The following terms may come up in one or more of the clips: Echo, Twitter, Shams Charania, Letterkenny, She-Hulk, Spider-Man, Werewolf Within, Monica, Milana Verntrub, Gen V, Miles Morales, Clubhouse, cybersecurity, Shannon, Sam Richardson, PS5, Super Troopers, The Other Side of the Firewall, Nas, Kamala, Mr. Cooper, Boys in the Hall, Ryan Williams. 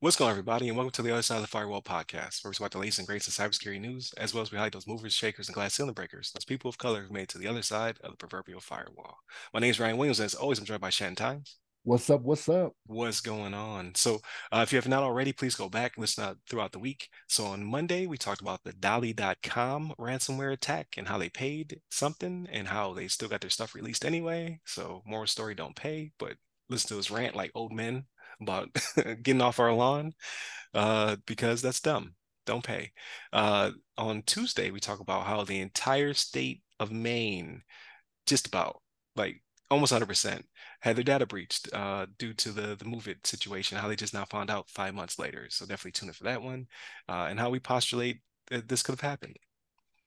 What's going on, everybody, and welcome to the Other Side of the Firewall podcast, where we talk the latest and greatest in cybersecurity news, as well as we highlight those movers, shakers, and glass ceiling breakers, those people of color who've made it to the other side of the proverbial firewall. My name is Ryan Williams, and as always, I'm joined by Shannon Times. What's up? What's up? What's going on? So if you have not already, please go back and listen out throughout the week. So on Monday, we talked about the Dolly.com ransomware attack and how they paid something and how they still got their stuff released anyway. So moral story, don't pay, but listen to this rant like old men about getting off our lawn because that's dumb. Don't pay. On Tuesday, we talk about how the entire state of Maine, just about like almost 100%, had their data breached due to the MoveIt situation, how they just now found out 5 months later. So definitely tune in for that one and how we postulate that this could have happened.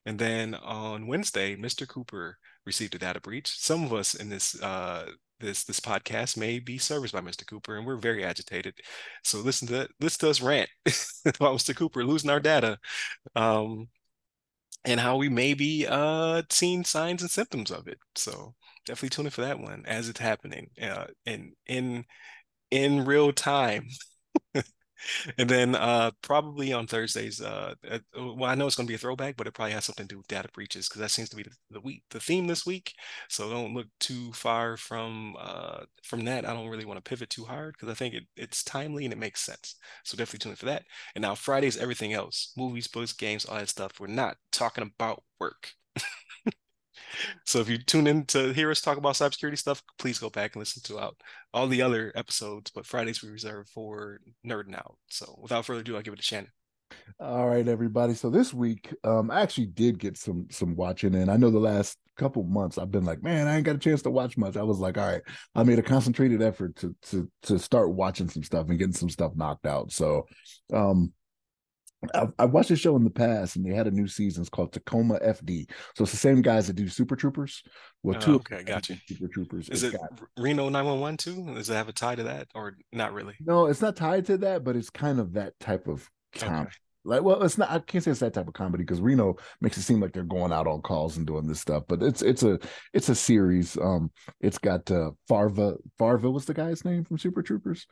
And then on Wednesday, Mr. Cooper received a data breach. Some of us in this podcast may be serviced by Mr. Cooper, and we're very agitated. So listen to us rant about Mr. Cooper losing our data, and how we may be seeing signs and symptoms of it. So definitely tune in for that one as it's happening and in real time. And then probably on Thursdays, well, I know it's going to be a throwback, but it probably has something to do with data breaches because that seems to be the theme this week. So don't look too far from that. I don't really want to pivot too hard because I think it's timely and it makes sense. So definitely tune in for that. And now Friday's everything else, movies, books, games, all that stuff. We're not talking about work. So if you tune in to hear us talk about cybersecurity stuff, please go back and listen to all the other episodes. But Fridays we reserve for nerding out. So without further ado, I'll give it to Shannon. All right, everybody. So this week, I actually did get some watching in. I know the last couple months I've been like, man, I ain't got a chance to watch much. I was like, all right, I made a concentrated effort to start watching some stuff and getting some stuff knocked out. So I watched a show in the past, and they had a new season. It's called Tacoma FD. So it's the same guys that do Super Troopers. Well, two. Okay, gotcha. Super Troopers. Is it Reno 911 too? Does it have a tie to that, or not really? No, it's not tied to that, but it's kind of that type of comedy. Okay. Like, well, it's not. I can't say it's that type of comedy because Reno makes it seem like they're going out on calls and doing this stuff. But it's a series. It's got Farva was the guy's name from Super Troopers.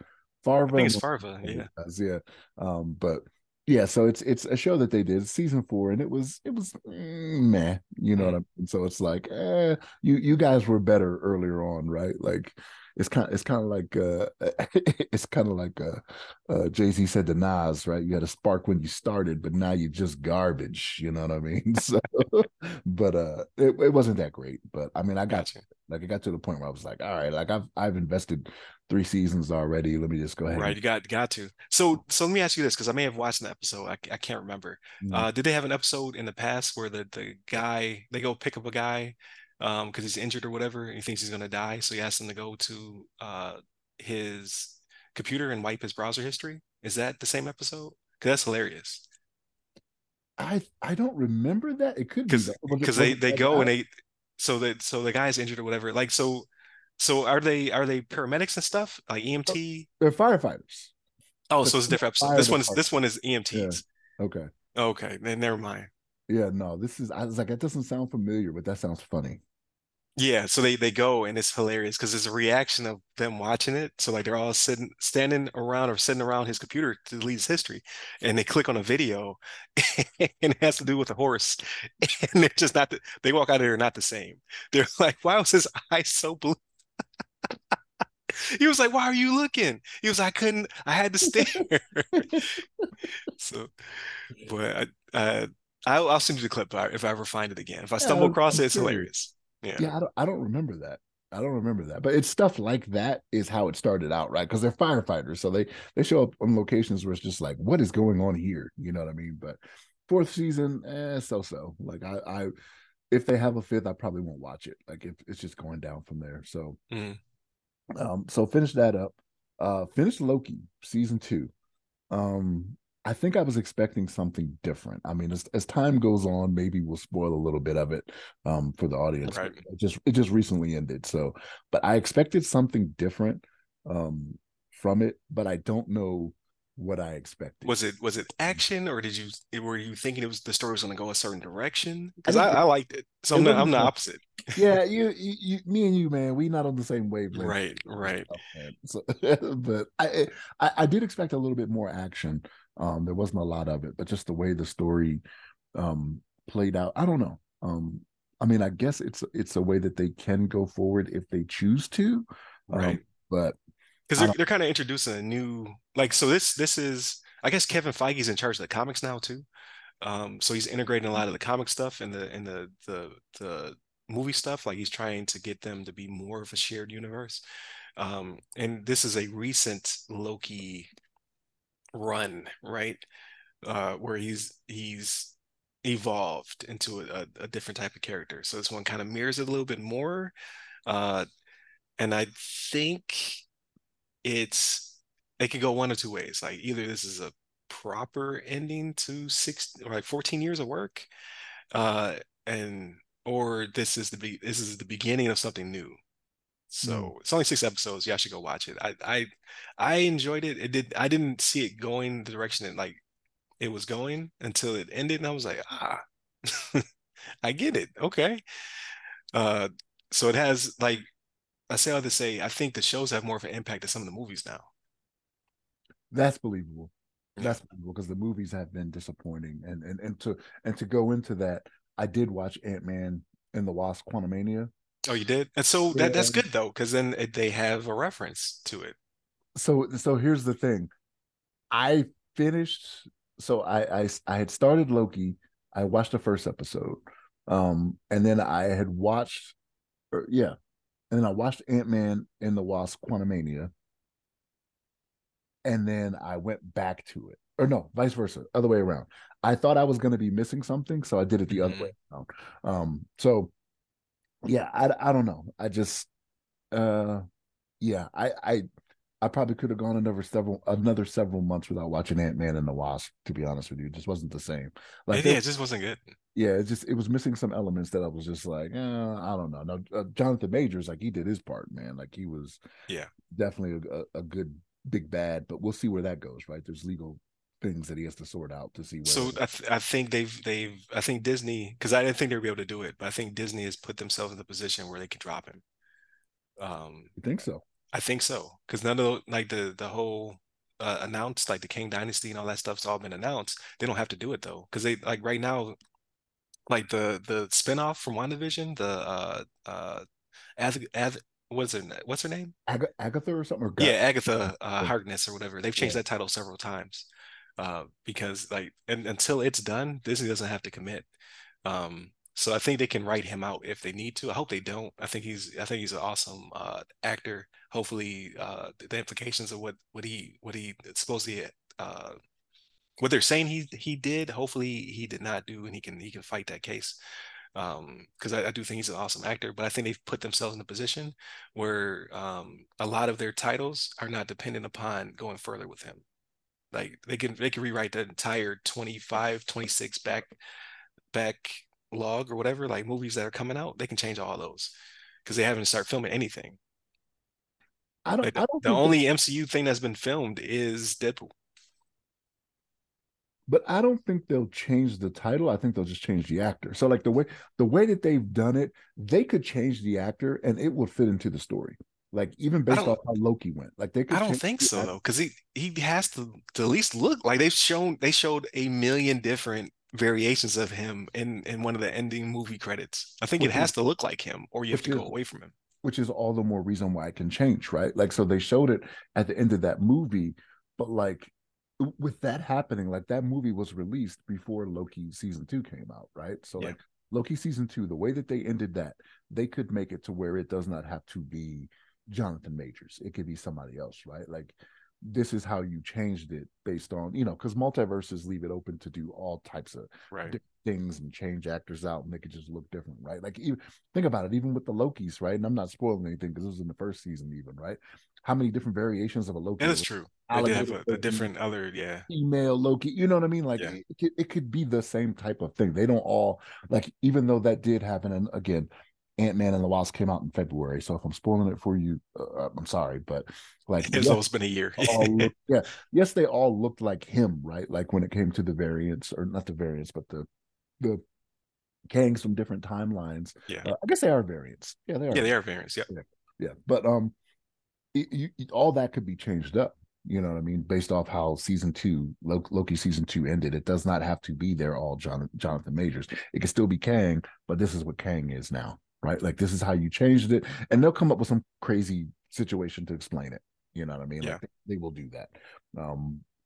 Farva. I think it's Farva. Yeah. But. Yeah, so it's a show that they did, season 4, and it was meh, you know what I mean? So it's like, you guys were better earlier on, right? Like it's kind of like Jay-Z said to Nas, right? You had a spark when you started, but now you're just garbage, you know what I mean? So, but it wasn't that great. But I mean, I got you. Like, it got to the point where I was like, all right, like I've invested 3 seasons already. Let me just go ahead. Right, you got to. So let me ask you this, because I may have watched an episode. I can't remember. Mm-hmm. Did they have an episode in the past where the guy, they go pick up a guy because he's injured or whatever, and he thinks he's going to die, so he asks him to go to his computer and wipe his browser history? Is that the same episode? Because that's hilarious. I don't remember that. It could be because they go guy. And they so the guy's injured or whatever. Like so are they paramedics and stuff, like EMT? They're firefighters. Oh, so it's a different episode. This one is EMTs. Yeah. Okay, then never mind. Yeah, no, this is. I was like, that doesn't sound familiar, but that sounds funny. Yeah, so they go, and it's hilarious because there's a reaction of them watching it. So like they're all sitting around his computer to delete his history, and they click on a video, and it has to do with a horse, and they're just not. They walk out of there not the same. They're like, why was his eye so blue? He was like, why are you looking? He was like, I had to stare. So, but I'll send you the clip if I ever find it again. If I stumble across it, it's hilarious. Yeah, I don't remember that. I don't remember that. But it's stuff like that is how it started out, right? Because they're firefighters, so they show up on locations where it's just like, what is going on here? You know what I mean? But 4th season, so. Like I if they have a 5th, I probably won't watch it. Like if it's just going down from there. So, so finish that up. Finish Loki season 2. I think I was expecting something different. I mean, as time goes on, maybe we'll spoil a little bit of it for the audience. Right. It just recently ended, so. But I expected something different from it, but I don't know what I expected. Was it action, or were you thinking it was the story was going to go a certain direction? Because I liked it, so I'm the opposite. Yeah, you, me and you, man, we not on the same wavelength. Right. So, but I did expect a little bit more action. There wasn't a lot of it, but just the way the story played out, I don't know. I mean, I guess it's a way that they can go forward if they choose to, right? But because they're kind of introducing a new, like, so this is, I guess, Kevin Feige's in charge of the comics now too, so he's integrating a lot of the comic stuff and the movie stuff. Like, he's trying to get them to be more of a shared universe, and this is a recent Loki run, right, where he's evolved into a different type of character. So this one kind of mirrors it a little bit more, and I think it could go one of two ways. Like, either this is a proper ending to 14 years of work, or this is the beginning of something new. So it's only 6 episodes. Y'all should go watch it. I enjoyed it. I didn't see it going the direction that, like, it was going until it ended, and I was like, I get it. Okay. So it has, like, I say all to say, I think the shows have more of an impact than some of the movies now. That's believable. That's believable, because the movies have been disappointing. And to go into that, I did watch Ant-Man and the Wasp Quantumania. Oh, you did? And so that's good though, because then they have a reference to it. So here's the thing. I finished. So I had started Loki. I watched the first episode, and then I had watched, and then I watched Ant-Man and the Wasp Quantumania, and then I went back to it. Or no, vice versa, other way around. I thought I was going to be missing something, so I did it the other way around. So yeah, I don't know. I just I probably could have gone another several months without watching Ant-Man and the Wasp, to be honest with you. It just wasn't the same. Like, it just wasn't good. Yeah, it was missing some elements that I was just like, I don't know. Now, Jonathan Majors, like, he did his part, man. Like, he was definitely a good big bad, but we'll see where that goes, right? There's legal things that he has to sort out to see. So I think I think Disney, because I didn't think they'd be able to do it, but I think Disney has put themselves in the position where they could drop him. You think so? I think so, because none of those, like, the whole announced, like, the Kang Dynasty and all that stuff's all been announced. They don't have to do it though, because they, like, right now, like the spinoff from WandaVision, the what's her name? Agatha or something? Or Agatha Harkness or whatever. They've changed that title several times, because, like, and until it's done, Disney doesn't have to commit. So I think they can write him out if they need to. I hope they don't. I think he's an awesome actor. Hopefully, the implications of what he supposedly what they're saying he did, hopefully he did not do, and he can fight that case. Because I do think he's an awesome actor, but I think they've put themselves in a position where a lot of their titles are not dependent upon going further with him. Like, they can rewrite the entire 25, 26 back log or whatever, like, movies that are coming out. They can change all those because they haven't started filming anything. The only MCU thing that's been filmed is Deadpool. But I don't think they'll change the title. I think they'll just change the actor. So, like, the way that they've done it, they could change the actor and it will fit into the story. Like, even based off how Loki went, like, they could. I don't think so though, because he has to at least look like they showed a million different variations of him in one of the ending movie credits. I think it has to look like him, or you have to go away from him, which is all the more reason why it can change, right? Like, so they showed it at the end of that movie, but, like, with that happening, like, that movie was released before Loki season 2 came out, right? So like, Loki season 2, the way that they ended that, they could make it to where it does not have to be Jonathan Majors. It could be somebody else, right? Like, this is how you changed it based on, because multiverses leave it open to do all types of things and change actors out, and they could just look different, right? Like, even think about it, even with the Lokis, right? And I'm not spoiling anything because it was in the first season, even, right? How many different variations of a Loki? That's true. They did have a different other, female Loki. You know what I mean? Like, it could be the same type of thing. They don't all, like, even though that did happen, and again, Ant-Man and the Wasp came out in February, so if I'm spoiling it for you, I'm sorry, but like it's almost been a year. Yes, they all looked like him, right? Like when it came to the variants, or not the variants, but the Kangs from different timelines. Yeah, I guess they are variants. Yeah, they are variants. Yeah. But all that could be changed up. You know what I mean? Based off how Loki season 2 ended, it does not have to be there all Jonathan Majors. It could still be Kang, but this is what Kang is now, right? Like this is how you changed it, and they'll come up with some crazy situation to explain it. You know what I mean? Yeah. Like they will do that.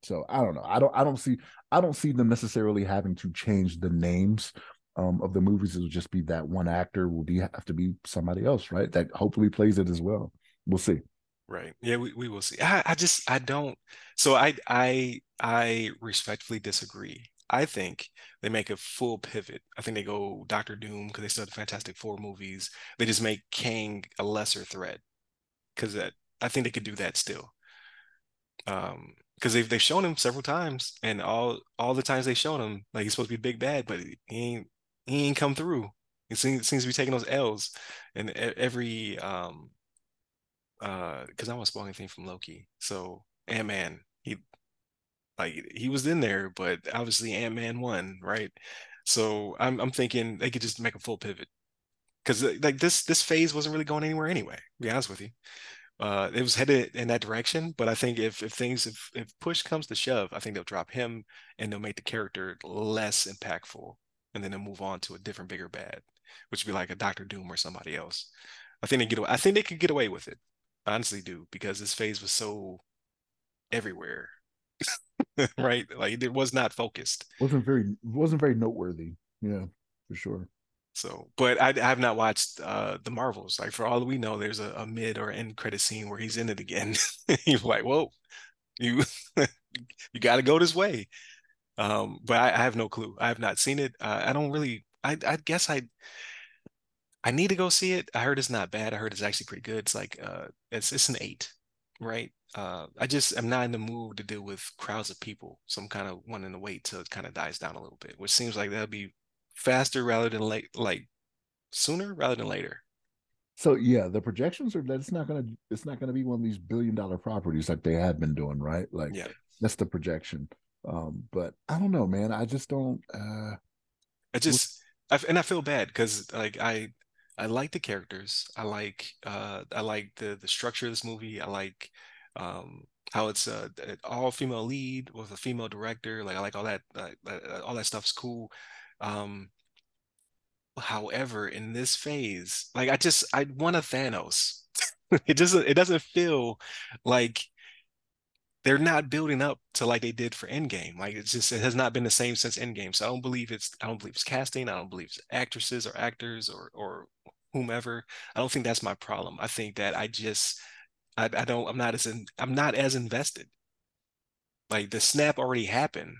So I don't know. I don't see them necessarily having to change the names of the movies. It'll just be that one actor will have to be somebody else, right? That hopefully plays it as well. We'll see. Right. Yeah, we will see. I respectfully disagree. I think they make a full pivot. I think they go Doctor Doom because they still have the Fantastic Four movies. They just make Kang a lesser threat because I think they could do that still. Because they've shown him several times, and all the times they showed him, like he's supposed to be big bad, but he ain't come through. He seems to be taking those L's, and every because I don't want to spoil anything from Loki. So Ant-Man, he was in there, but obviously Ant-Man won, right? So I'm thinking they could just make a full pivot, because like this phase wasn't really going anywhere anyway. To be honest with you, it was headed in that direction. But I think if push comes to shove, I think they'll drop him and they'll make the character less impactful, and then they'll move on to a different, bigger bad, which would be like a Doctor Doom or somebody else. I think they could get away with it. I honestly do, because this phase was so everywhere, right? Like it was not focused. Wasn't very noteworthy. Yeah, for sure. So, but I have not watched The Marvels. Like for all we know, there's a mid or end credit scene where he's in it again. He's like, whoa, you got to go this way. But I have no clue. I have not seen it. I don't really. I guess I need to go see it. I heard it's not bad. I heard it's actually pretty good. It's like it's an 8, right? I just am not in the mood to deal with crowds of people. So I'm kind of wanting to wait till it kind of dies down a little bit, which seems like that'll be faster rather than late, like sooner rather than later. So yeah, the projections are that it's not gonna be one of these billion-dollar properties like they have been doing, right? Like yeah. That's the projection. But I don't know, man. I just don't. I feel bad because like I like the characters. I like the structure of this movie. I like how it's an all-female lead with a female director. Like I like all that. All that stuff's cool. However, in this phase, like I want a Thanos. It doesn't feel like they're not building up to like they did for Endgame. Like it has not been the same since Endgame. So I don't believe it's casting. I don't believe it's actresses or actors or whomever. I don't think that's my problem. I think that I'm not as invested. Like the snap already happened.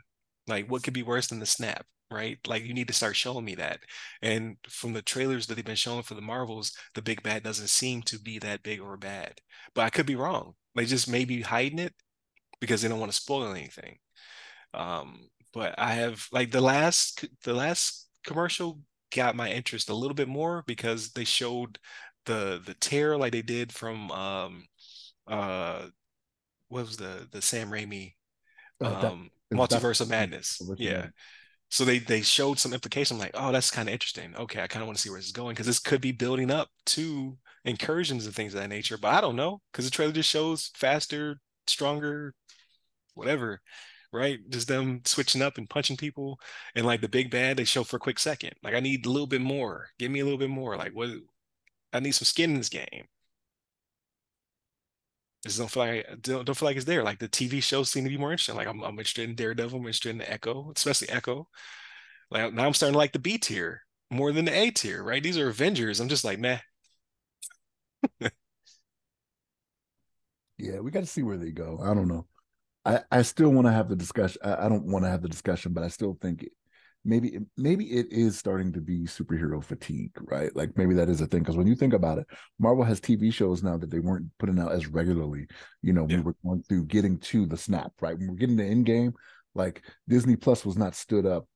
Like what could be worse than the snap, right? Like you need to start showing me that. And from the trailers that they've been showing for the Marvels, the big bad doesn't seem to be that big or bad. But I could be wrong. They just may be hiding it because they don't want to spoil anything. But I have like the last commercial got my interest a little bit more because they showed the tear like they did from what was the Sam Raimi Multiverse of Madness. Yeah. So they showed some implication. I'm like, oh, that's kind of interesting. Okay, I kind of want to see where this is going because this could be building up to incursions and things of that nature. But I don't know because the trailer just shows faster, stronger, whatever, right? Just them switching up and punching people, and like the big bad they show for a quick second. Like I need a little bit more. Give me a little bit more. Like what? I need some skin in this game. Just don't feel like it's there. Like the TV shows seem to be more interesting. Like I'm interested in Daredevil. I'm interested in Echo, especially Echo. Like now I'm starting to like the B tier more than the A tier, right? These are Avengers. I'm just like, meh. Yeah, we got to see where they go. I don't know. I still want to have the discussion. I don't want to have the discussion, but I still think maybe it is starting to be superhero fatigue, right? Like maybe that is a thing. Because when you think about it, Marvel has TV shows now that they weren't putting out as regularly. You know, we were going through getting to the snap, right? When we're getting to Endgame, like Disney Plus was not stood up,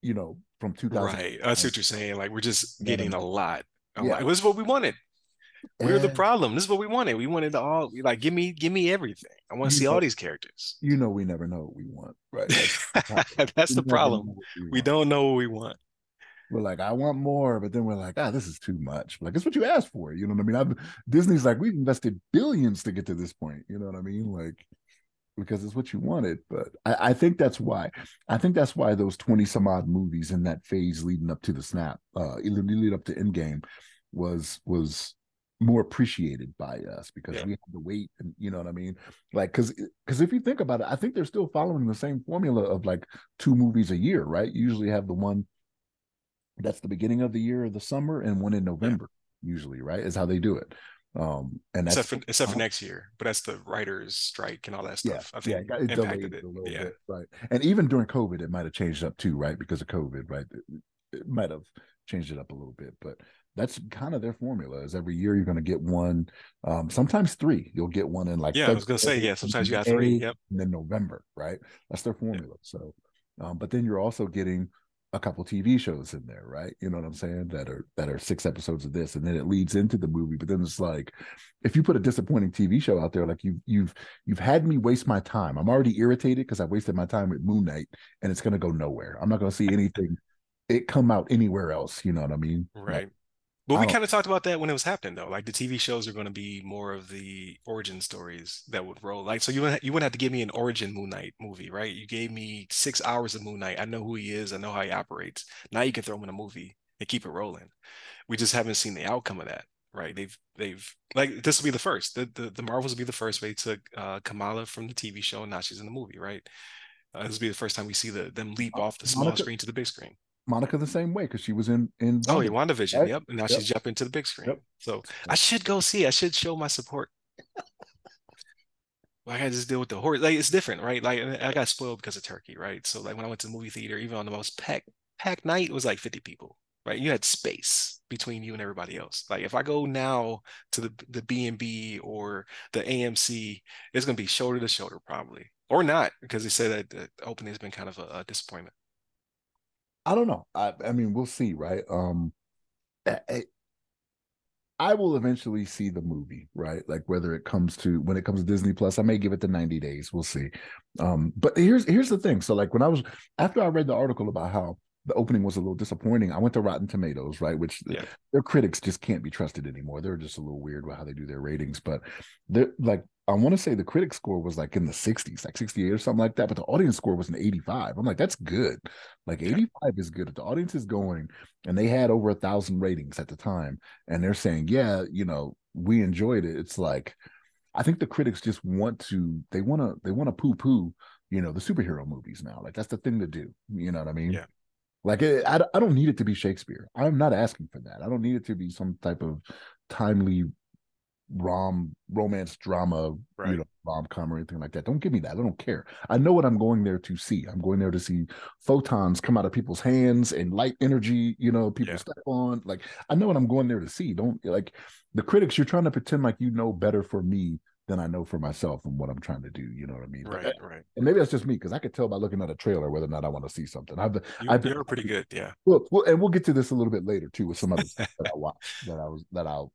you know, from 2000. Right. That's what you're saying. Like we're just getting a lot. I'm like, this is what we wanted. We're the problem. This is what we wanted. We wanted all, like, give me everything. I want to see all these characters. You know, we never know what we want, right? That's the problem. We don't know what we want. We're like, I want more, but then we're like, this is too much. Like, it's what you asked for. You know what I mean? Disney's like, we've invested billions to get to this point. You know what I mean? Like, because it's what you wanted. But I think that's why. I think that's why those 20 some odd movies in that phase leading up to the snap, leading up to Endgame, was more appreciated by us, because we had to wait. And you know what I mean? Like, because if you think about it, I think they're still following the same formula of like 2 movies a year, right? You usually have the one that's the beginning of the year or the summer, and one in November, usually, right? Is how they do it. And that's except for next year, but that's the writers' strike and all that stuff. I think it impacted it a little bit, right? And even during COVID, it might have changed up too, right? Because of COVID, right? It might have changed it up a little bit, but that's kind of their formula. Is every year you're going to get one, sometimes 3. You'll get one in like February, I was going to say sometimes you got 3, and then November, right? That's their formula. So, but then you're also getting a couple TV shows in there, right? You know what I'm saying? That are 6 episodes of this, and then it leads into the movie. But then it's like, if you put a disappointing TV show out there, like you've had me waste my time. I'm already irritated because I wasted my time with Moon Knight, and it's gonna go nowhere. I'm not gonna see anything it come out anywhere else. You know what I mean? Right. Like, but we kind of talked about that when it was happening, though. Like, the TV shows are going to be more of the origin stories that would roll. Like, so you wouldn't have to give me an origin Moon Knight movie, right? You gave me 6 hours of Moon Knight. I know who he is. I know how he operates. Now you can throw him in a movie and keep it rolling. We just haven't seen the outcome of that, right? They've like, this will be the first. The Marvels will be the first. They took Kamala from the TV show, and now she's in the movie, right? This will be the first time we see them leap off the small screen to the big screen. Monica the same way, because she was in WandaVision, right? And now she's jumping to the big screen. So I should go see. I should show my support. Like, I just deal with the horror. Like, it's different, right? Like, I got spoiled because of Turkey, right? So like, when I went to the movie theater, even on the most packed night, it was like 50 people, right? You had space between you and everybody else. Like, if I go now to the B&B or the AMC, it's gonna be shoulder to shoulder probably, or not, because they said that the opening has been kind of a disappointment. I don't know. I mean, we'll see, right? I will eventually see the movie, right? Like, when it comes to Disney Plus, I may give it the 90 days. We'll see. But here's the thing. So like, after I read the article about how the opening was a little disappointing, I went to Rotten Tomatoes, right? Which their critics just can't be trusted anymore. They're just a little weird with how they do their ratings. But they're like, I want to say the critic score was like in the 60s, like 68 or something like that. But the audience score was an 85. I'm like, that's good. Like, 85 is good. If the audience is going, and they had over 1,000 ratings at the time, and they're saying, yeah, you know, we enjoyed it. It's like, I think the critics just want to poo-poo, you know, the superhero movies now. Like, that's the thing to do. You know what I mean? Yeah. Like, I don't need it to be Shakespeare. I'm not asking for that. I don't need it to be some type of timely romance drama, right? You know, rom-com or anything like that. Don't give me that. I don't care. I know what I'm going there to see. I'm going there to see photons come out of people's hands and light energy, you know, people step on. Like, I know what I'm going there to see. Don't, like, the critics, you're trying to pretend like you know better for me than I know for myself and what I'm trying to do. You know what I mean? Right, right. And maybe that's just me, because I could tell by looking at a trailer whether or not I want to see something. You're pretty good, yeah. Look, and we'll get to this a little bit later too with some other stuff that I watched that I'll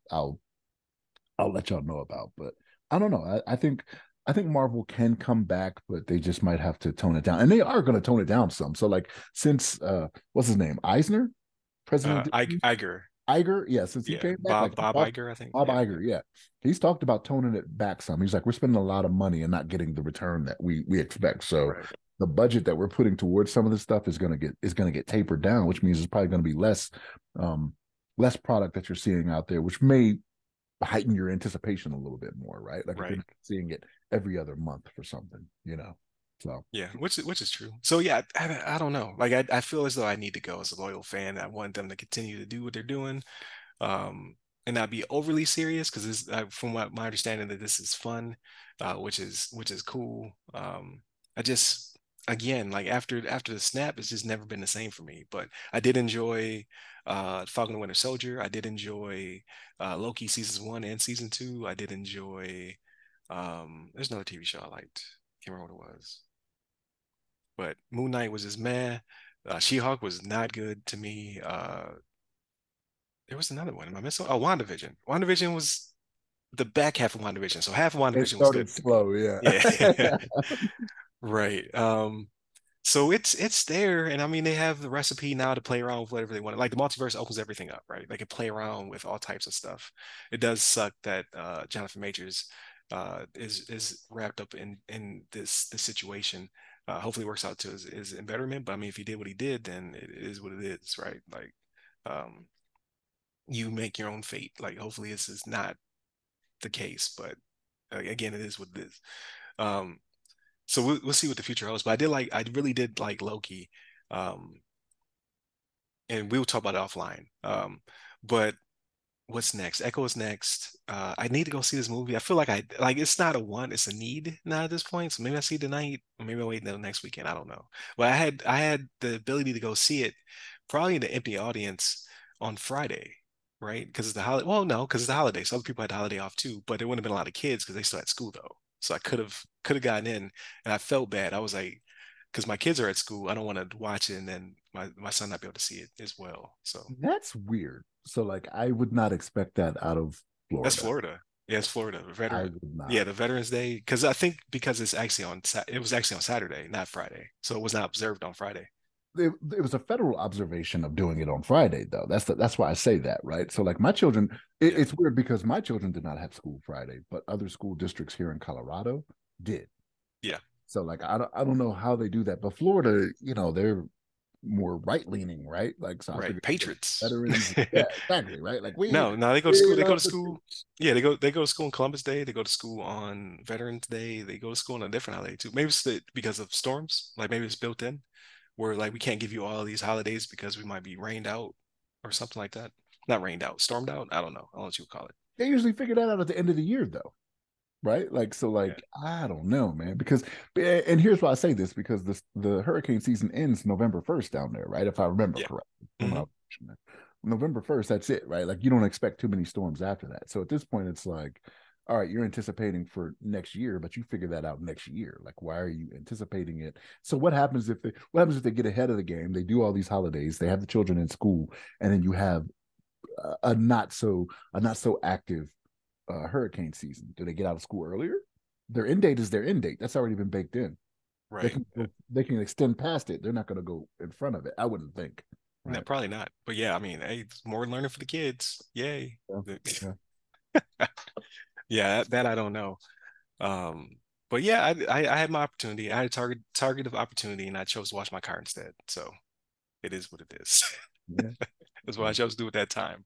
let y'all know about. But I don't know. I think Marvel can come back, but they just might have to tone it down. And they are going to tone it down some. So like, since what's his name? Eisner? President Iger, since he came back. Bob Iger, I think. Bob Iger, he's talked about toning it back some. He's like, we're spending a lot of money and not getting the return that we expect. So the budget that we're putting towards some of this stuff is gonna get tapered down, which means it's probably gonna be less product that you're seeing out there, which may heighten your anticipation a little bit more, right? Like, you're seeing it every other month for something, you know. So which is true. So I don't know. Like, I feel as though I need to go as a loyal fan. I want them to continue to do what they're doing, and not be overly serious, because from my understanding that this is fun, which is cool. I just, again, like, after the snap, it's just never been the same for me. But I did enjoy Falcon and Winter Soldier. I did enjoy Loki seasons 1 and season 2. I did enjoy. There's another TV show I liked. Can't remember what it was, but Moon Knight was just meh. She-Hulk was not good to me. There was another one. Am I missing? Oh, WandaVision. WandaVision was the back half of WandaVision. So half of WandaVision started was good. Slow, yeah. Right. So it's there, and I mean they have the recipe now to play around with whatever they want. Like the multiverse opens everything up, right? They can play around with all types of stuff. It does suck that Jonathan Majors is wrapped up in this situation. Hopefully, it works out to his betterment. But I mean, if he did what he did, then it is what it is, right? Like, you make your own fate. Like, hopefully, this is not the case. But again, it is what it is. So we'll see what the future holds. But I really did like Loki, and we'll talk about it offline. But what's next? Echo is next. I need to go see this movie. I feel like it's not a want, it's a need now at this point. So maybe I see it tonight, or maybe I'll wait until next weekend. I don't know. Well, I had the ability to go see it probably in the empty audience on Friday, right? Because it's the holiday. Well, no, because it's the holiday. So other people had the holiday off too, but there wouldn't have been a lot of kids because they still had school though. So I could have gotten in, and I felt bad. I was like, because my kids are at school, I don't want to watch it, and then my son not be able to see it as well. So that's weird. So like, I would not expect that out of Florida. That's Florida. Yeah, it's Florida. The Veterans Day, because I think because it's actually on Saturday, not Friday, so it was not observed on Friday. It was a federal observation of doing it on Friday, though. That's why I say that, right? So like my children, it's weird because my children did not have school Friday, but other school districts here in Colorado did. Yeah. So like I don't know how they do that, but Florida, you know, they're more right leaning, right? Like so right, patriots, veterans, yeah, exactly, right? Like they go to school. They go to school. Yeah, they go to school on Columbus Day. They go to school on Veterans Day. They go to school on a different holiday too. Maybe it's because of storms. Like maybe it's built in. Where like we can't give you all these holidays because we might be rained out or something like that. Not rained out, stormed out. I don't know. I don't know what you would call it. They usually figure that out at the end of the year, though, right? Like so, like yeah. I don't know, man. Because and here's why I say this: because the hurricane season ends November 1st down there, right? If I remember correctly, mm-hmm. November 1st. That's it, right? Like you don't expect too many storms after that. So at this point, it's like, all right, you're anticipating for next year, but you figure that out next year. Like, why are you anticipating it? So what happens if they get ahead of the game? They do all these holidays, they have the children in school, and then you have a not so active hurricane season. Do they get out of school earlier? Their end date is their end date. That's already been baked in. Right. They can extend past it. They're not going to go in front of it, I wouldn't think. Right? No, probably not. But yeah, I mean, hey, more learning for the kids. Yay. Yeah. Yeah, that I don't know. But yeah, I had my opportunity. I had a target of opportunity, and I chose to watch my car instead. So it is what it is. Yeah. That's what I chose to do at that time.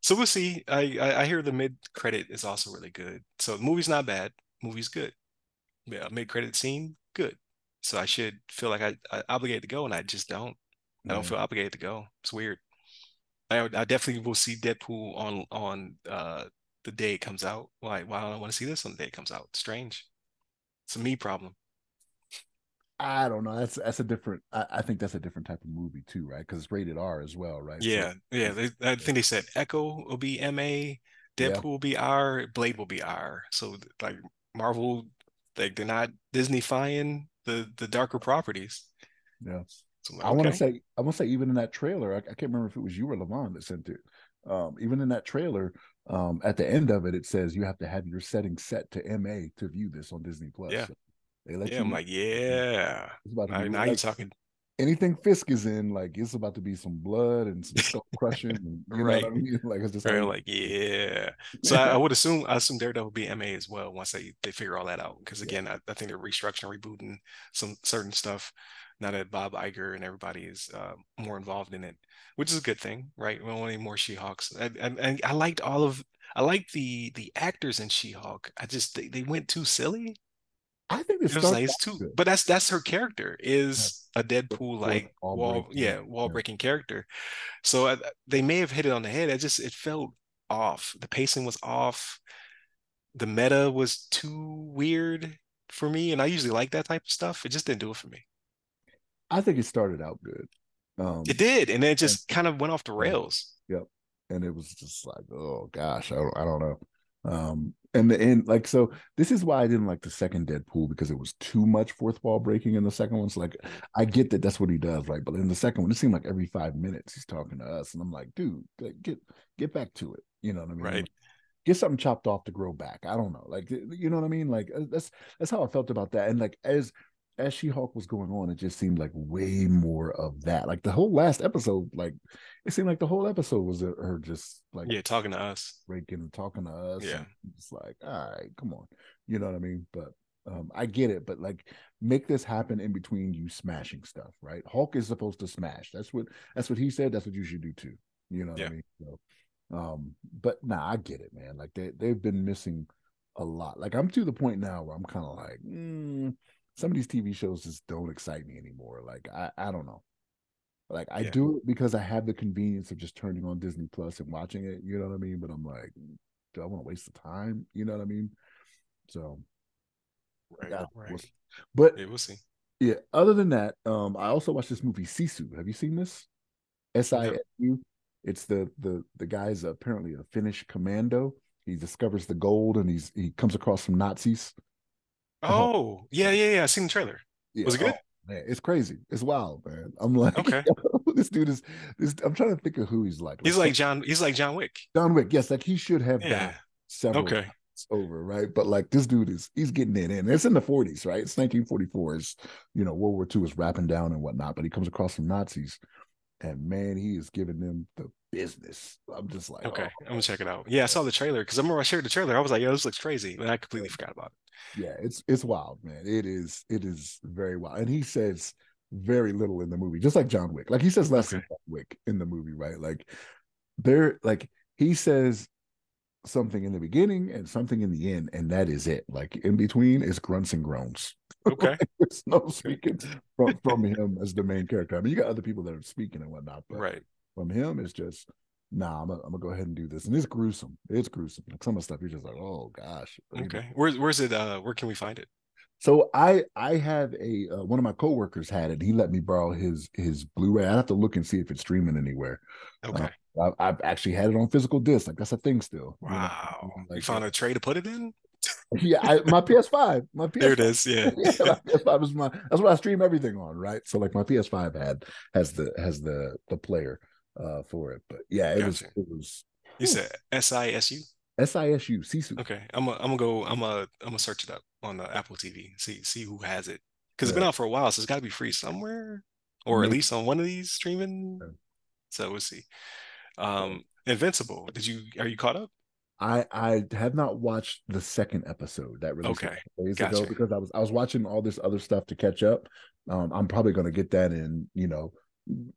So we'll see. I hear the mid-credit is also really good. So the movie's not bad. Movie's good. Yeah, mid-credit scene, good. So I should feel like I obligated to go, and I just don't. I don't feel obligated to go. It's weird. I definitely will see Deadpool on the day it comes out. Why don't I want to see this on the day it comes out? Strange. It's a me problem. I don't know. That's a different. I think that's a different type of movie too, right? Because it's rated R as well, right? Yeah, so, yeah. I think they said Echo will be MA, Deadpool will be R, Blade will be R. So like Marvel, like they're not Disney-fying the darker properties. Yeah. So like, I want to say even in that trailer, I can't remember if it was you or Levon that sent it. Even in that trailer, at the end of it says you have to have your settings set to MA to view this on Disney Plus. Yeah, so they let you I'm know. Like, yeah. It's about to be now like, you're talking. Anything Fisk is in, like it's about to be some blood and some skull crushing. And, you right. Know what I mean? Like it's just right, like yeah. So I assume Daredevil will be MA as well once they figure all that out. Because again, I think they're restructuring, rebooting some certain stuff. Now that Bob Iger and everybody is more involved in it, which is a good thing, right? We don't want any more She-Hulks. And I liked the actors in She-Hulk. I just they went too silly. I think it was like it's too good. But that's her character is a Deadpool like wall breaking character. So they may have hit it on the head. It felt off. The pacing was off. The meta was too weird for me, and I usually like that type of stuff. It just didn't do it for me. I think it started out good. It did, and then it just kind of went off the rails. Yep, and it was just like, oh gosh, I don't know. And the end, like, so this is why I didn't like the second Deadpool, because it was too much fourth wall breaking in the second one. So like, I get that that's what he does, right? But in the second one, it seemed like every 5 minutes he's talking to us, and I'm like, dude, like, get back to it. You know what I mean? Right. Get something chopped off to grow back. I don't know, like, you know what I mean? Like, that's how I felt about that. And like, as She-Hulk was going on, it just seemed like way more of that. Like the whole last episode, like it seemed like the whole episode was her just like, yeah, talking to us, breaking, talking to us. Yeah, it's like, all right, come on, you know what I mean? But I get it, but like, make this happen in between you smashing stuff, right? Hulk is supposed to smash. That's what he said. That's what you should do too. You know what I mean? So, but nah, I get it, man. Like they've been missing a lot. Like I'm to the point now where I'm kind of like. Some of these TV shows just don't excite me anymore. Like, I don't know. Like, I do it because I have the convenience of just turning on Disney Plus and watching it. You know what I mean? But I'm like, do I want to waste the time? You know what I mean? So. Right. We'll see. But. Yeah, we'll see. Yeah. Other than that, I also watched this movie, Sisu. Have you seen this? Sisu. It's the guy's apparently a Finnish commando. He discovers the gold and he comes across some Nazis. Oh, yeah. I seen the trailer. Yeah. Was it good? Oh, man, it's crazy. It's wild, man. I'm like, okay. This dude is this. I'm trying to think of who he's like. He's like John. He's like John Wick. John Wick. Yes, like he should have died several times over, right? But like this dude he's getting it in. It's in the 40s, right? It's 1944. It's, you know, World War II is wrapping down and whatnot. But he comes across some Nazis, and man, he is giving them the business. I'm just like, okay, I'm gonna check it out. Yeah, I saw the trailer because I remember I shared the trailer. I was like, yo, this looks crazy, and I completely forgot about it. Yeah, it's wild, man. It is very wild. And he says very little in the movie, just like John Wick. Like he says less than John Wick in the movie, right? Like he says something in the beginning and something in the end, and that is it. Like in between is grunts and groans. Okay. Like, there's no speaking from him as the main character. I mean, you got other people that are speaking and whatnot, but from him it's just I'm gonna go ahead and do this, and it's gruesome. It's gruesome. Like some of the stuff, you're just like, oh gosh. Okay, where's it? Where can we find it? So I have a one of my coworkers had it. He let me borrow his Blu-ray. I have to look and see if it's streaming anywhere. Okay, I've actually had it on physical disc. Like that's a thing still. Wow, you know? Like, you found a tray to put it in. Yeah, my PS5. My PS5. There it is. Yeah, PS5 is that's what I stream everything on, right? So like my PS5 has the player. For it, but yeah, it was. You said Sisu. Sisu. Sisu. Okay, I'm gonna search it up on the Apple TV. See who has it, because it's been out for a while, so it's got to be free somewhere, or at least on one of these streaming. Yeah. So we'll see. Invincible. Are you caught up? I have not watched the second episode that released days ago because I was watching all this other stuff to catch up. I'm probably gonna get that in, you know,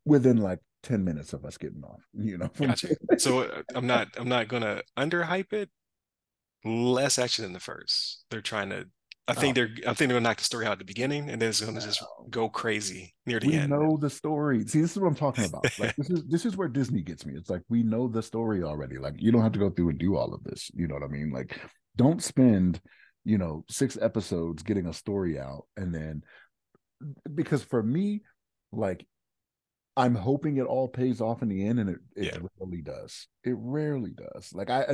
within like 10 minutes of us getting off, you know. So I'm not gonna underhype it. Less action than the first. They're trying to I think they're gonna knock the story out at the beginning, and then it's gonna just go crazy near the end. We know the story. See, this is what I'm talking about. Like this is where Disney gets me. It's like, we know the story already. Like, you don't have to go through and do all of this. You know what I mean? Like, don't spend, you know, 6 episodes getting a story out, and then, because for me, like, I'm hoping it all pays off in the end, and it rarely does. It rarely does. Like I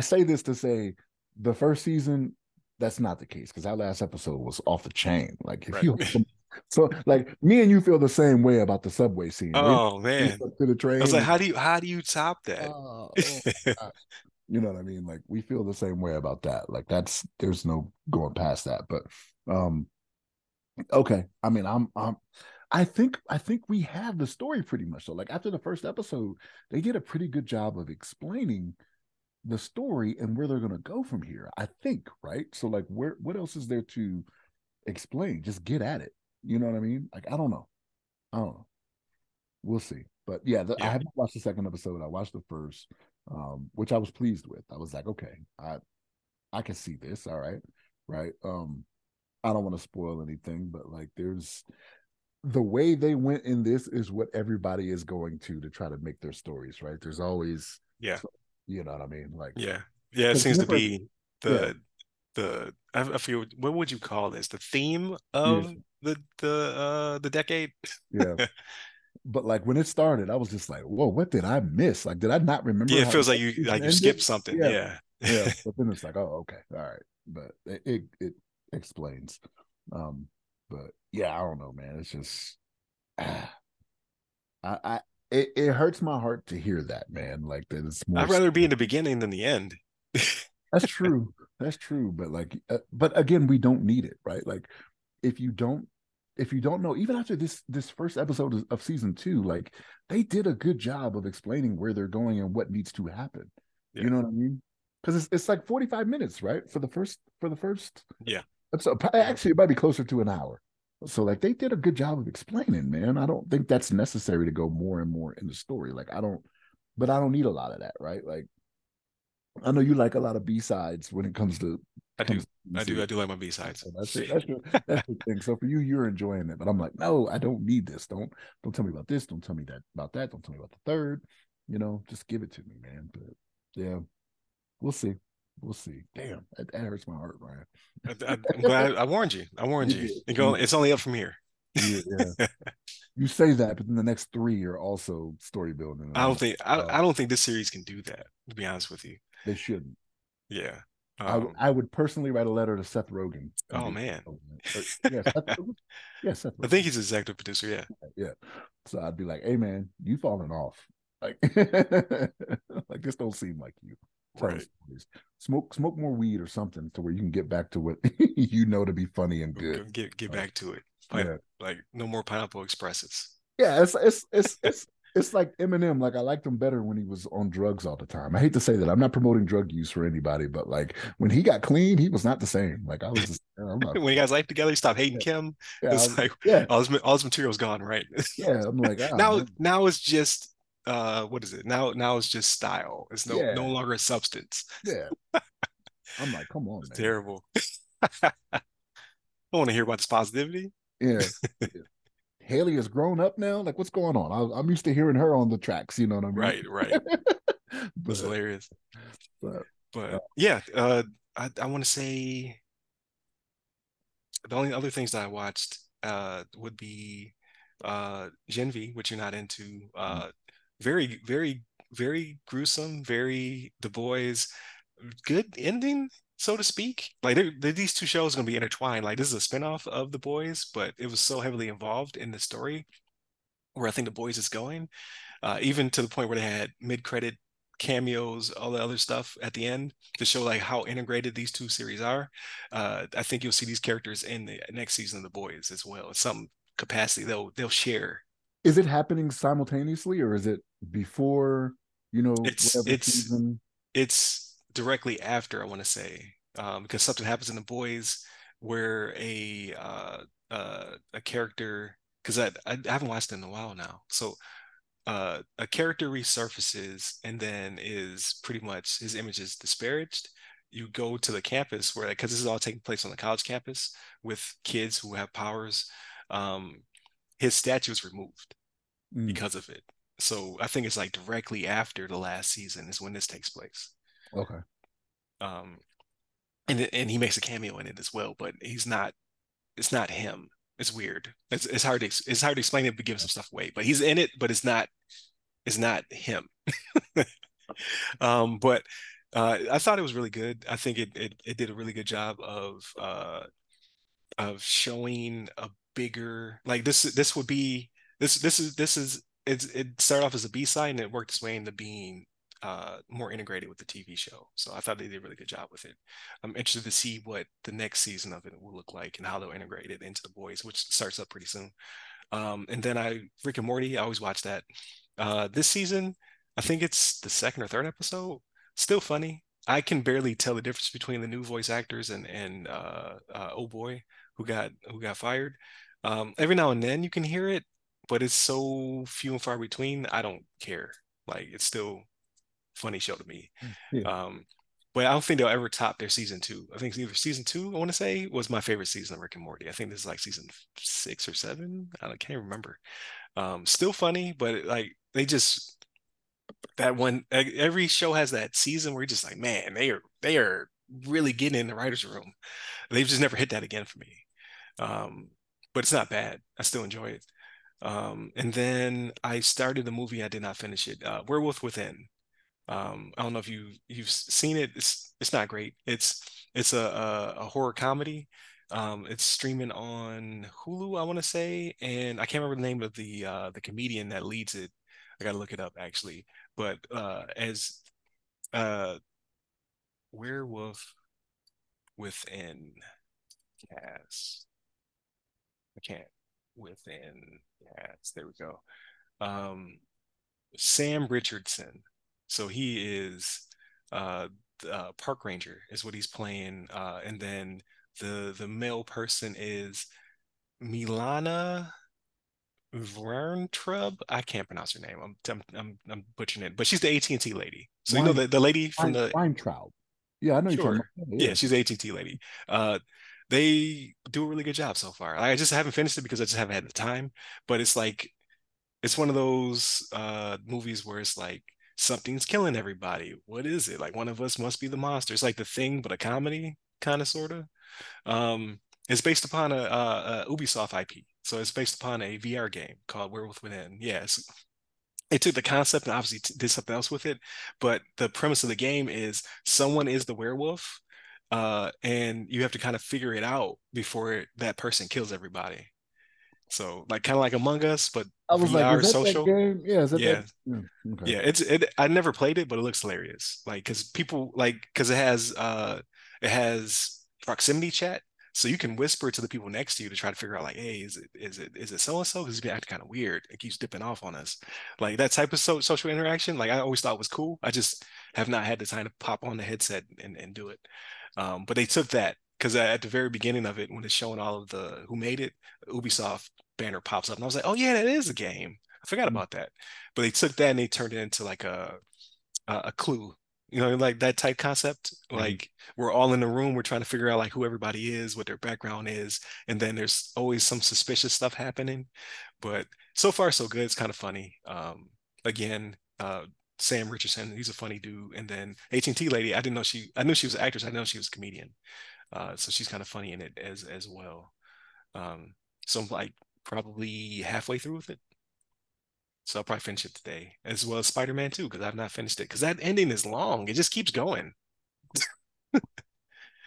say this to say, the first season, that's not the case, because our last episode was off the chain. Like so like me and you feel the same way about the subway scene. Oh man, to the train. I was like, how do you top that? You know what I mean? Like we feel the same way about that. Like there's no going past that. But okay, I mean I think we have the story pretty much. So like after the first episode, they did a pretty good job of explaining the story and where they're going to go from here, I think, right? So like what else is there to explain? Just get at it. You know what I mean? Like I don't know. We'll see. But yeah. I haven't watched the second episode. I watched the first, which I was pleased with. I was like, okay, I can see this. All right. Right. I don't want to spoil anything, but like the way they went in this is what everybody is going to try to make their stories, right? There's always, you know what I mean? Like, yeah, it seems to be the I feel, what would you call this? The theme of the decade. Yeah, but like when it started, I was just like, whoa, what did I miss? Like, did I not remember? Yeah, it feels like you skipped something. Yeah. Yeah, but then it's like, oh, okay, all right, but it explains. But yeah, I don't know, man. It's just, it hurts my heart to hear that, man. Like that, it's more. I'd rather be in the beginning than the end. That's true. That's true. But like, but again, we don't need it, right? Like, if you don't know, even after this first episode of season 2, like they did a good job of explaining where they're going and what needs to happen. Yeah. You know what I mean? Because it's like 45 minutes, right? For the first. Yeah. So actually, it might be closer to an hour. So like they did a good job of explaining, man. I don't think that's necessary to go more and more in the story. Like I don't need a lot of that, right? Like I know you like a lot of B-sides when it comes to. I do like my B-sides. So that's it. That's the thing. So for you, you're enjoying it, but I'm like, no, I don't need this. Don't tell me about this. Don't tell me that about that. Don't tell me about the third. You know, just give it to me, man. But yeah, we'll see. We'll see. Damn, that hurts my heart, Ryan. I'm glad I warned you. It's only up from here. Yeah. You say that, but then the next 3 are also story building. I don't think this series can do that. To be honest with you, they shouldn't. Yeah, I would personally write a letter to Seth Rogen. Oh man, yeah, Seth Rogen. I think he's executive producer. Yeah. So I'd be like, hey man, you falling off? Like, like this don't seem like you. Right. Smoke more weed or something to where you can get back to what you know to be funny and good. Get back to it. Like no more Pineapple Expresses. Yeah, it's like Eminem. Like I liked him better when he was on drugs all the time. I hate to say that. I'm not promoting drug use for anybody, but like when he got clean, he was not the same. Like I was just when you guys life together, you stopped hating Kim. Yeah, all this material's gone, right? Yeah, I'm like now it's just. What is it now? Now it's just style. It's no longer a substance. Yeah, I'm like, come on, man. It's terrible. I want to hear about this positivity. Yeah. Haley is grown up now. Like, what's going on? I'm used to hearing her on the tracks. You know what I mean? Right. It's hilarious. But yeah, I want to say the only other things that I watched would be Gen V, which you're not into. Mm-hmm. Very, very, very gruesome. Very The Boys, good ending, so to speak. Like these 2 shows are going to be intertwined. Like this is a spinoff of The Boys, but it was so heavily involved in the story where I think The Boys is going, even to the point where they had mid-credit cameos, all the other stuff at the end to show like how integrated these 2 series are. I think you'll see these characters in the next season of The Boys as well. In some capacity, they'll share. Is it happening simultaneously, or is it before? You know, it's directly after. I want to say because something happens in The Boys where a character, because I haven't watched it in a while now, so a character resurfaces and then is pretty much his image is disparaged. You go to the campus where, because this is all taking place on the college campus with kids who have powers. His statue is removed because of it. So I think it's like directly after the last season is when this takes place. Okay. And he makes a cameo in it as well, but he's not. It's not him. It's weird. It's hard to explain it, but give some stuff away. But he's in it, but it's not him. But I thought it was really good. I think it did a really good job of showing a bigger, like it started off as a B-side and it worked its way into being more integrated with the TV show. So I thought they did a really good job with it. I'm interested to see what the next season of it will look like and how they'll integrate it into The Boys, which starts up pretty soon. And then Rick and Morty, I always watch that. This season, I think it's the 2nd or 3rd episode. Still funny. I can barely tell the difference between the new voice actors and oh boy, who got fired. Every now and then you can hear it, but it's so few and far between. I don't care. Like it's still funny show to me. Yeah. But I don't think they'll ever top their season 2. I think either season 2, I want to say, was my favorite season of Rick and Morty. I think this is like season 6 or 7. I can't remember. Still funny, but like they just, that one, every show has that season where you're just like, man, they are really getting in the writer's room. They've just never hit that again for me. But it's not bad. I still enjoy it. And then I started the movie. I did not finish it. Werewolf Within. I don't know if you've seen it. It's not great. It's a horror comedy. It's streaming on Hulu, I want to say, and I can't remember the name of the comedian that leads it. I gotta look it up actually. But as Werewolf Within cast, I can't within cast. There we go. Sam Richardson. So he is the park ranger is what he's playing, and then the male person is Milana Verntrub. I can't pronounce her name. I'm butchering it, but she's the AT&T lady. So you know the lady from the Weintraub. Yeah, I know. Sure. Yeah, she's the AT&T lady. They do a really good job so far. I just haven't finished it because I just haven't had the time. But it's like it's one of those movies where it's like something's killing everybody. What is it? Like one of us must be the monster. It's like The Thing, but a comedy kind of sort of. It's based upon a Ubisoft IP. So it's based upon a VR game called Werewolf Within. Yes, yeah, it took the concept and obviously did something else with it. But the premise of the game is someone is the werewolf, and you have to kind of figure it out before that person kills everybody. So like kind of like Among Us, but VR social. Yeah, yeah. I never played it, but it looks hilarious. Like because it has proximity chat. So you can whisper to the people next to you to try to figure out, like, hey, is it so and so? Because it's been acting kind of weird. It keeps dipping off on us. Like that type of social interaction, like I always thought was cool. I just have not had the time to pop on the headset and do it. But they took that because at the very beginning of it, when it's showing all of the who made it, Ubisoft banner pops up, and I was like, oh yeah, that is a game. I forgot about that. But they took that and they turned it into like a Clue. You know, like that type concept, like we're all in the room, we're trying to figure out like who everybody is, what their background is. And then there's always some suspicious stuff happening, but so far so good. It's kind of funny. Sam Richardson, he's a funny dude. And then AT&T lady, I knew she was an actress. I know she was a comedian. So she's kind of funny in it as well. So I'm like probably halfway through with it. So I'll probably finish it today, as well as Spider-Man 2, because I've not finished it. Because that ending is long; it just keeps going.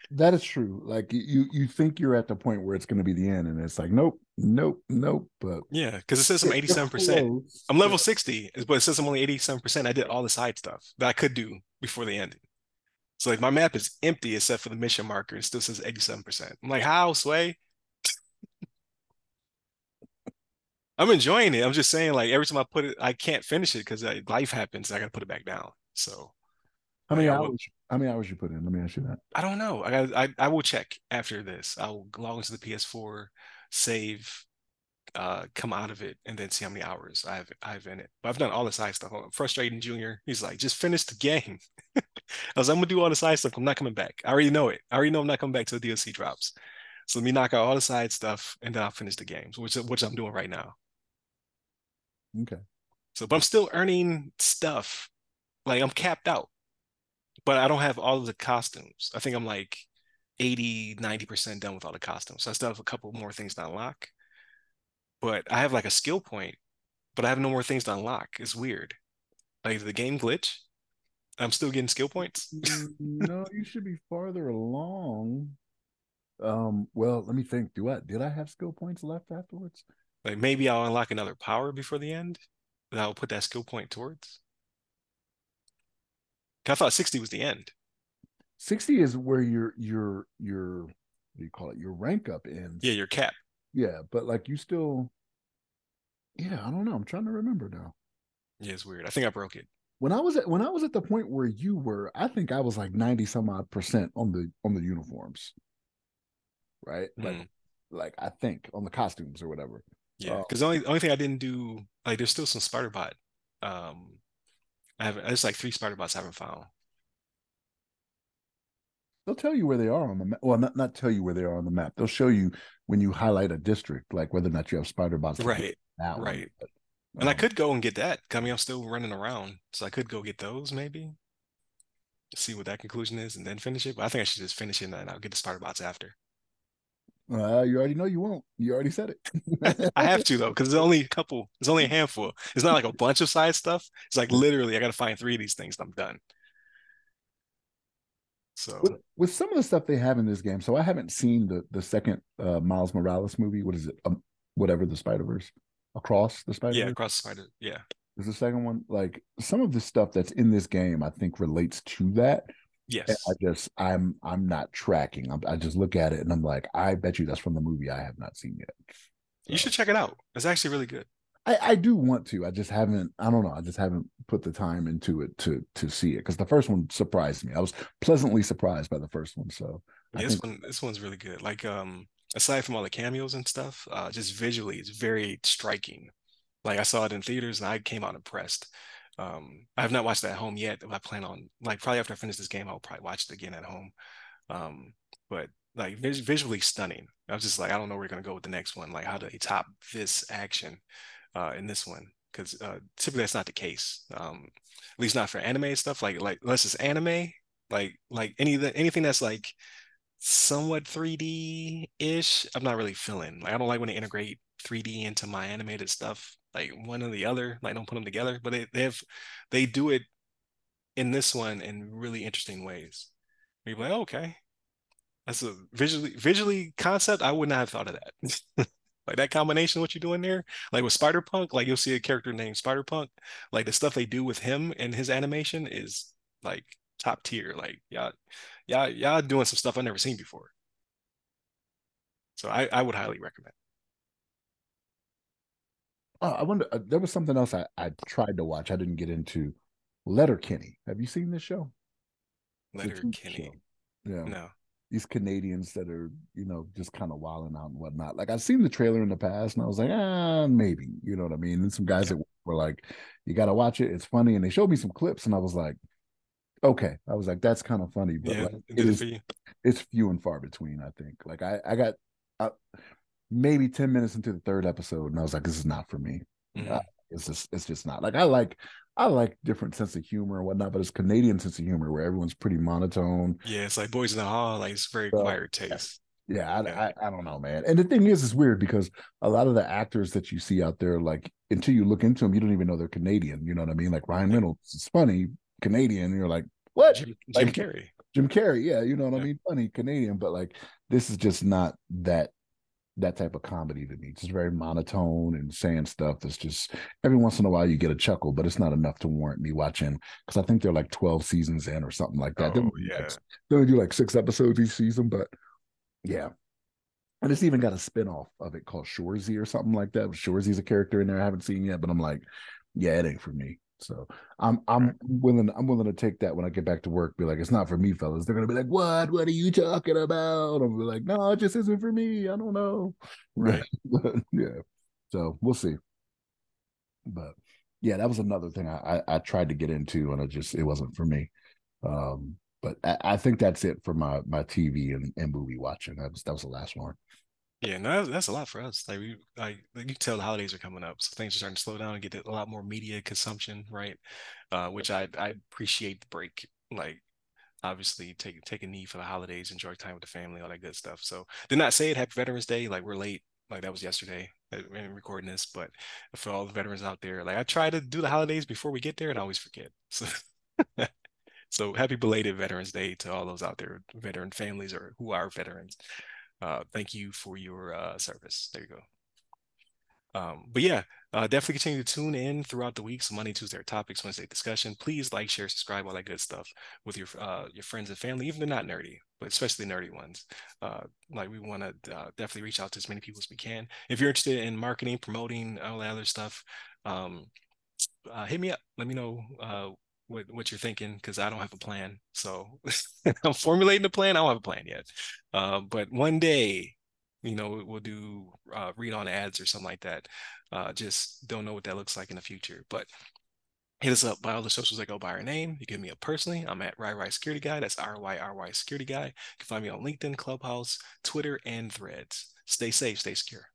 That is true. Like you think you're at the point where it's going to be the end, and it's like, nope. But yeah, because it says I'm 87%. I'm level 60, but it says I'm only 87%. I did all the side stuff that I could do before the ending. So like my map is empty except for the mission marker. It still says 87%. I'm like, how, Sway? I'm enjoying it. I'm just saying, like every time I put it, I can't finish it because life happens. I gotta put it back down. So, how many hours you put in? Let me ask you that. I don't know. I will check after this. I'll log into the PS4, save, come out of it, and then see how many hours I've in it. But I've done all the side stuff. I'm frustrating Junior. He's like, just finish the game. I was like, I'm gonna do all the side stuff. I'm not coming back. I already know it. I already know I'm not coming back till the DLC drops. So let me knock out all the side stuff, and then I'll finish the games, which I'm doing right now. Okay. So, but I'm still earning stuff. Like I'm capped out, but I don't have all of the costumes. I think I'm like 80-90% done with all the costumes. So I still have a couple more things to unlock, but I have like a skill point, but I have no more things to unlock. It's weird. Like the game glitch. I'm still getting skill points. No, you should be farther along. Well, let me think. Did I have skill points left afterwards? Like maybe I'll unlock another power before the end that I'll put that skill point towards. I thought 60 was the end. 60 is where your what do you call it? Your rank up ends. Yeah, your cap. Yeah, but like you still. Yeah, I don't know. I'm trying to remember now. Yeah, it's weird. I think I broke it. When I was at the point where you were, I think I was like 90-some odd% on the uniforms. Right? Like I think on the costumes or whatever. Yeah, because the only thing I didn't do, like there's still some spider bot. There's like 3 spider bots I haven't found. They'll tell you where they are on the map. Well, not tell you where they are on the map. They'll show you when you highlight a district, like whether or not you have spider bots. Right. Right. But, and I could go and get that. I mean, I'm still running around, so I could go get those maybe. See what that conclusion is, and then finish it. But I think I should just finish it, and I'll get the spider bots after. You already know you won't. You already said it. I have to, though, because there's only a couple. There's only a handful. It's not like a bunch of side stuff. It's like literally I got to find three of these things and I'm done. So with some of the stuff they have in this game, so I haven't seen the second Miles Morales movie. What is it? Whatever the Spider-Verse. Across the Spider-Verse? Yeah, Across the Spider-Verse. Yeah. Is the second one. Like, some of the stuff that's in this game, I think, relates to that. Yes. And I'm not tracking. I just look at it and I'm like, I bet you that's from the movie I have not seen yet. So, you should check it out. It's actually really good. I do want to. I just haven't put the time into it to see it, because the first one surprised me. I was pleasantly surprised by the first one. So yeah, this one's really good. Like, aside from all the cameos and stuff, just visually, it's very striking. Like, I saw it in theaters and I came out impressed. I have not watched it at home yet. I plan on, like, probably after I finish this game, I'll probably watch it again at home. But like, visually stunning. I was just like, I don't know where we're going to go with the next one. Like, how do they top this action in this one? Because typically that's not the case. At least not for anime stuff. Like unless it's anime, like anything that's like somewhat 3D-ish, I'm not really feeling. Like, I don't like when they integrate 3D into my animated stuff. Like, one or the other, like, don't put them together, but they do it in this one in really interesting ways. You're like, oh, okay, that's a visually concept I would not have thought of that. Like, that combination of what you're doing there, like with Spider-Punk, like, you'll see a character named Spider-Punk, like, the stuff they do with him and his animation is like top tier. Like, y'all doing some stuff I've never seen before. So I would highly recommend. I wonder, there was something else I tried to watch. I didn't get into Letterkenny. Have you seen this show? Letterkenny. Yeah. No. These Canadians that are, just kind of wilding out and whatnot. Like, I've seen the trailer in the past and I was like, maybe, you know what I mean? And some guys that were like, you got to watch it. It's funny. And they showed me some clips and I was like, okay. I was like, that's kind of funny, but yeah, like, it's few and far between, I think. Like, I got maybe 10 minutes into the third episode and I was like, this is not for me. Mm-hmm. It's just not. Like, I like different sense of humor and whatnot, but it's Canadian sense of humor where everyone's pretty monotone. Yeah, it's like Boys in the Hall. Like, it's very quiet taste. I don't know, man. And the thing is, it's weird because a lot of the actors that you see out there, like, until you look into them, you don't even know they're Canadian. You know what I mean? Like, Ryan Reynolds is funny Canadian, and you're like, what? Jim Carrey, yeah, you know what I mean? Funny Canadian, but like, this is just not that type of comedy to me. It's just very monotone and saying stuff that's just, every once in a while you get a chuckle, but it's not enough to warrant me watching, because I think they're like 12 seasons in or something like that. They do like 6 episodes each season, but yeah. And it's even got a spinoff of it called Shorzy or something like that. Shorzy's a character in there I haven't seen yet, but I'm like, yeah, it ain't for me. So I'm willing to take that when I get back to work. Be like, it's not for me, fellas. They're gonna be like, what? What are you talking about? I'm be like, no, it just isn't for me. I don't know. Right. Yeah. So we'll see. But yeah, that was another thing I tried to get into, and it wasn't for me. But I think that's it for my TV and movie watching. That was the last one. Yeah, no, that's a lot for us. Like, you can tell the holidays are coming up, so things are starting to slow down and get a lot more media consumption, right? Which I appreciate the break. Like, obviously, take a knee for the holidays, enjoy time with the family, all that good stuff. So, did not say it. Happy Veterans Day. Like, we're late. Like, that was yesterday. I'm recording this, but for all the veterans out there, like, I try to do the holidays before we get there, and I always forget. So. So, happy belated Veterans Day to all those out there, veteran families or who are veterans. Thank you for your service. There you go. But yeah, definitely continue to tune in throughout the week. So Monday, Tuesday, our topics, Wednesday discussion. Please like, share, subscribe, all that good stuff with your friends and family, even if they're not nerdy, but especially nerdy ones. Like, we want to definitely reach out to as many people as we can. If you're interested in marketing, promoting, all that other stuff, hit me up. Let me know what you're thinking, because I don't have a plan. So I'm formulating a plan. I don't have a plan yet. But one day, we'll do read on ads or something like that. Just don't know what that looks like in the future. But hit us up by all the socials that go by our name. You can hit me up personally. I'm at RYRY Security Guy. That's RYRY Security Guy. You can find me on LinkedIn, Clubhouse, Twitter, and Threads. Stay safe, stay secure.